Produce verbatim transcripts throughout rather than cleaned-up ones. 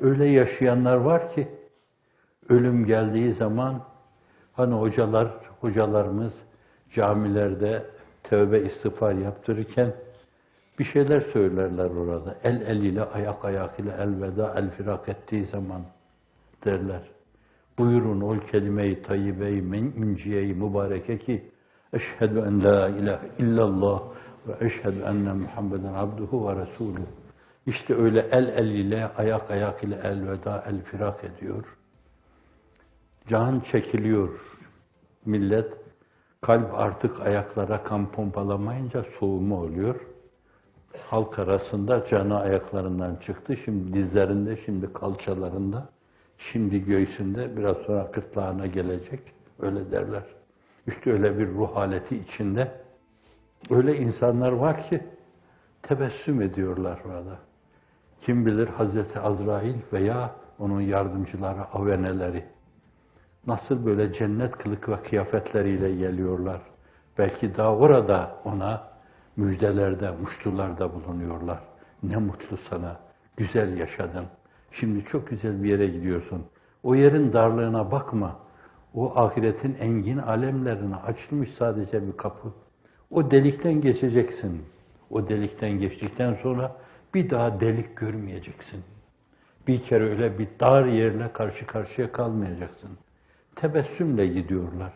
öyle yaşayanlar var ki ölüm geldiği zaman hani hocalar, hocalarımız camilerde tövbe istiğfar yaptırırken bir şeyler söylerler orada. El el ile, ayak ayak ile elveda, el firak ettiği zaman derler. Buyurun ol kelime-i tayyibe-i münciye-i mübareke ki eşhedü en la ilahe illallah ve eşhedü enne Muhammeden abduhu ve resuluhu. İşte öyle el el ile, ayak ayak ile elveda, el firak ediyor. Can çekiliyor millet. Kalp artık ayaklara kan pompalamayınca soğuma oluyor. Halk arasında canı ayaklarından çıktı. Şimdi dizlerinde, şimdi kalçalarında, şimdi göğsünde, biraz sonra kırtlağına gelecek. Öyle derler. İşte öyle bir ruh haleti içinde. Öyle insanlar var ki tebessüm ediyorlar orada. Kim bilir Hazreti Azrail veya onun yardımcıları, aveneleri nasıl böyle cennet kılık ve kıyafetleriyle geliyorlar. Belki daha orada ona müjdelerde, muştularda bulunuyorlar. Ne mutlu sana, güzel yaşadın. Şimdi çok güzel bir yere gidiyorsun. O yerin darlığına bakma. O ahiretin engin alemlerine açılmış sadece bir kapı. O delikten geçeceksin. O delikten geçtikten sonra bir daha delik görmeyeceksin. Bir kere öyle bir dar yerle karşı karşıya kalmayacaksın. Tebessümle gidiyorlar.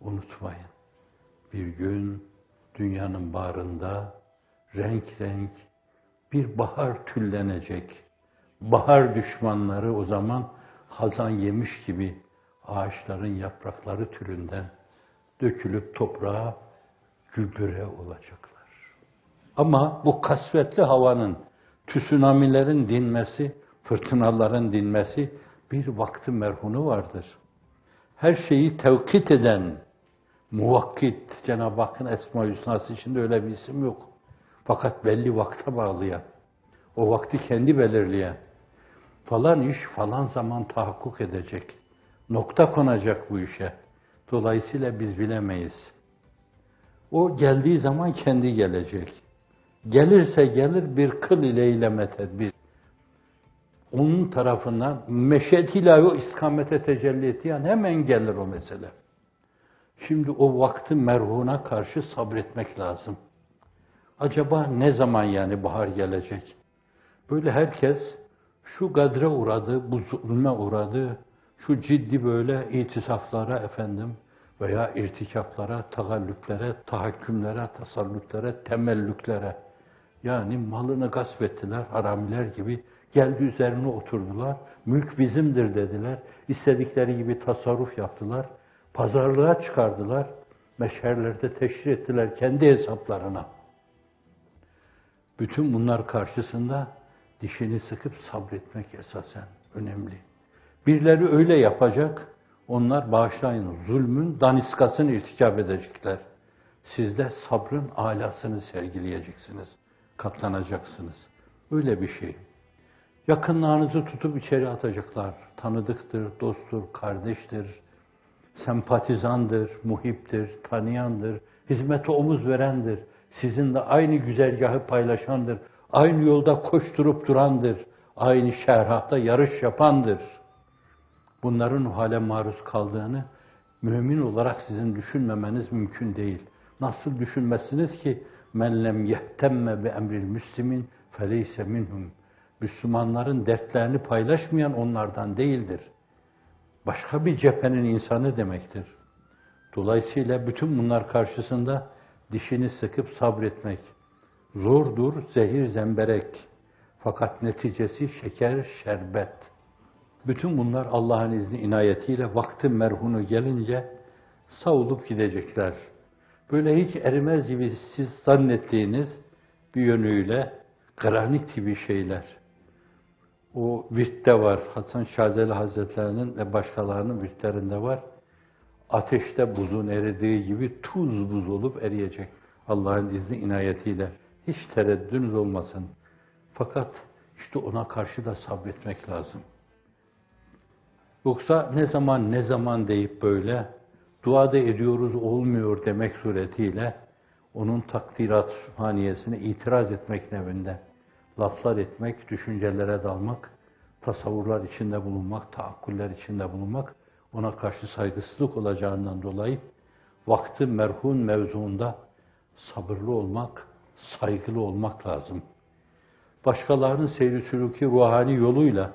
Unutmayın. Bir gün dünyanın bağrında renk renk bir bahar tüllenecek. Bahar düşmanları o zaman hazan yemiş gibi ağaçların yaprakları türünden dökülüp toprağa gübre olacaklar. Ama bu kasvetli havanın, tsunamilerin dinmesi, fırtınaların dinmesi bir vakti merhunu vardır. Her şeyi tevkit eden, muvakkit, Cenab-ı Hakk'ın Esma-i Hüsnası içinde öyle bir isim yok. Fakat belli vakte bağlayan, o vakti kendi belirleyen, falan iş falan zaman tahakkuk edecek, nokta konacak bu işe. Dolayısıyla biz bilemeyiz. O geldiği zaman kendi gelecek. Gelirse gelir bir kıl ile eyleme tedbir. Onun tarafından meşet ilahi o istikamete tecelli ettiği hemen gelir o mesele. Şimdi o vakti merhuna karşı sabretmek lazım. Acaba ne zaman yani bahar gelecek? Böyle herkes şu gadre uğradı, bu zulme uğradı, şu ciddi böyle itisaflara efendim veya irtikaplara, tagallüplere, tahakkümlere, tasarruflara, temellüklere, yani malını gasp ettiler, haramiler gibi geldi üzerine oturdular, mülk bizimdir dediler, istedikleri gibi tasarruf yaptılar, pazarlığa çıkardılar, meşherlerde teşhir ettiler kendi hesaplarına. Bütün bunlar karşısında dişini sıkıp sabretmek esasen önemli. Birileri öyle yapacak, onlar bağışlayın, zulmün daniskasını irtikap edecekler. Siz de sabrın alasını sergileyeceksiniz, katlanacaksınız. Öyle bir şey. Yakınlarınızı tutup içeri atacaklar. Tanıdıktır, dosttur, kardeştir, sempatizandır, muhiptir, tanıyandır, hizmete omuz verendir, sizinle aynı güzergahı paylaşandır, aynı yolda koşturup durandır, aynı şerhatta yarış yapandır. Bunların o hale maruz kaldığını mümin olarak sizin düşünmemeniz mümkün değil. Nasıl düşünmezsiniz ki? Men lem yehtemme bi emril müslimin feleyse minhum. Müslümanların dertlerini paylaşmayan onlardan değildir. Başka bir cephenin insanı demektir. Dolayısıyla bütün bunlar karşısında dişini sıkıp sabretmek zordur, zehir zemberek. Fakat neticesi şeker, şerbet. Bütün bunlar Allah'ın izni inayetiyle vakti merhunu gelince savulup gidecekler. Böyle hiç erimez gibi siz zannettiğiniz bir yönüyle granit gibi şeyler. O virtte var, Hasan Şazeli Hazretlerinin ve başkalarının virtlerinde var. Ateşte buzun eridiği gibi tuz buz olup eriyecek Allah'ın izni inayetiyle. Hiç tereddünüz olmasın. Fakat işte ona karşı da sabretmek lazım. Yoksa ne zaman ne zaman deyip böyle dua da ediyoruz olmuyor demek suretiyle onun takdirat haniyesine itiraz etmek nevinde laflar etmek, düşüncelere dalmak tasavvurlar içinde bulunmak, taakküller içinde bulunmak ona karşı saygısızlık olacağından dolayı vakti merhun mevzuunda sabırlı olmak, saygılı olmak lazım. Başkalarının seyri sülûki ruhani yoluyla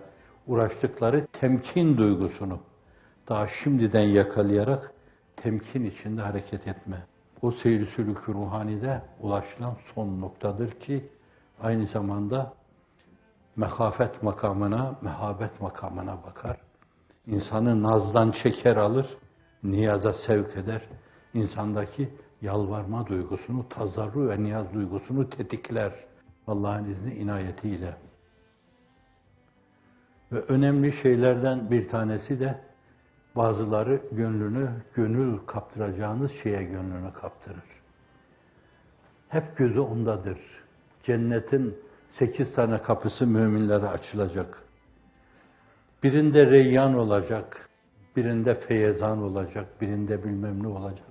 uğraştıkları temkin duygusunu daha şimdiden yakalayarak temkin içinde hareket etme. O seyri sülûki ruhanide ulaşılan son noktadır ki aynı zamanda mehafet makamına, mehabet makamına bakar. İnsanı nazdan çeker alır, niyaza sevk eder. İnsandaki yalvarma duygusunu, tazarru ve niyaz duygusunu tetikler Allah'ın izni inayetiyle. Ve önemli şeylerden bir tanesi de bazıları gönlünü, gönül kaptıracağınız şeye gönlünü kaptırır. Hep gözü ondadır. Cennetin sekiz tane kapısı müminlere açılacak. Birinde Reyyan olacak, birinde Feyzan olacak, birinde bilmem ne olacak.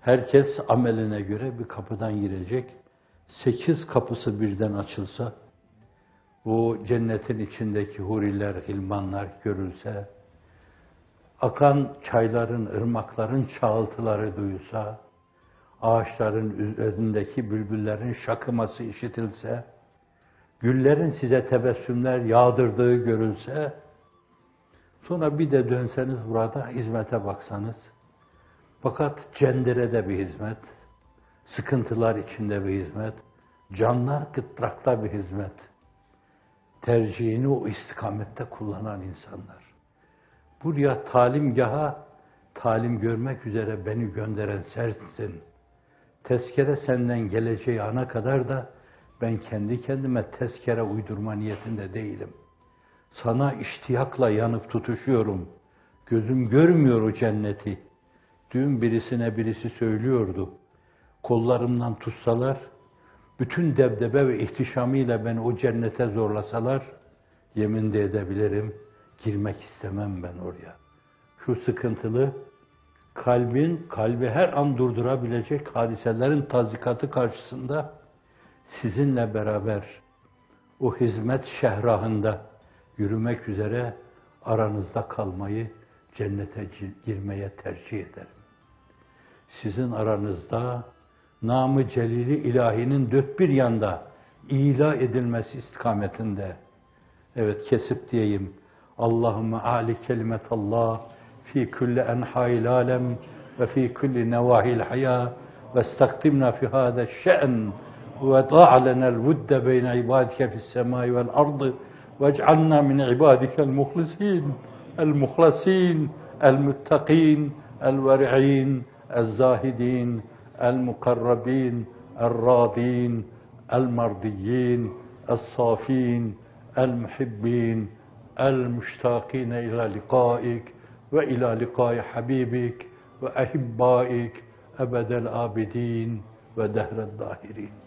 Herkes ameline göre bir kapıdan girecek. Sekiz kapısı birden açılsa, bu cennetin içindeki huriler, hilmanlar görülse, akan çayların, ırmakların çağıltıları duyulsa, ağaçların üzerindeki bülbüllerin şakıması işitilse, güllerin size tebessümler yağdırdığı görülse, sonra bir de dönseniz burada hizmete baksanız, fakat cenderede bir hizmet, sıkıntılar içinde bir hizmet, canlar gıtrakta bir hizmet. Tercihini o istikamette kullanan insanlar. Buraya talimgaha, talim görmek üzere beni gönderen sensin. Tezkere senden geleceği ana kadar da ben kendi kendime tezkere uydurma niyetinde değilim. Sana iştiyakla yanıp tutuşuyorum. Gözüm görmüyor o cenneti. Dün birisine birisi söylüyordu. Kollarımdan tutsalar, bütün debdebe ve ihtişamıyla beni o cennete zorlasalar, yemin de edebilirim, girmek istemem ben oraya. Şu sıkıntılı, kalbin, kalbi her an durdurabilecek hadiselerin tazikatı karşısında sizinle beraber o hizmet şehrahında yürümek üzere aranızda kalmayı, cennete girmeye tercih ederim. Sizin aranızda nam-ı celili ilahinin dört bir yanda ila edilmesi istikametinde. Evet, kesip diyeyim. Allahümme âli kelimetallah fi kulli enhâil alem ve fi kulli nevâhil hayâ ve istakdimna fi hâde şe'n ve da'lenel vudde beyne ibadike fissemâi vel ardı ve ec'alna min ibadikel muhlisîn el muhlisîn el müttakîn el veri'în el zâhidîn المقربين الراضين المرضيين الصافين المحبين المشتاقين إلى لقائك وإلى لقاء حبيبك وأحبائك أبد الآبدين ودهر الداهرين.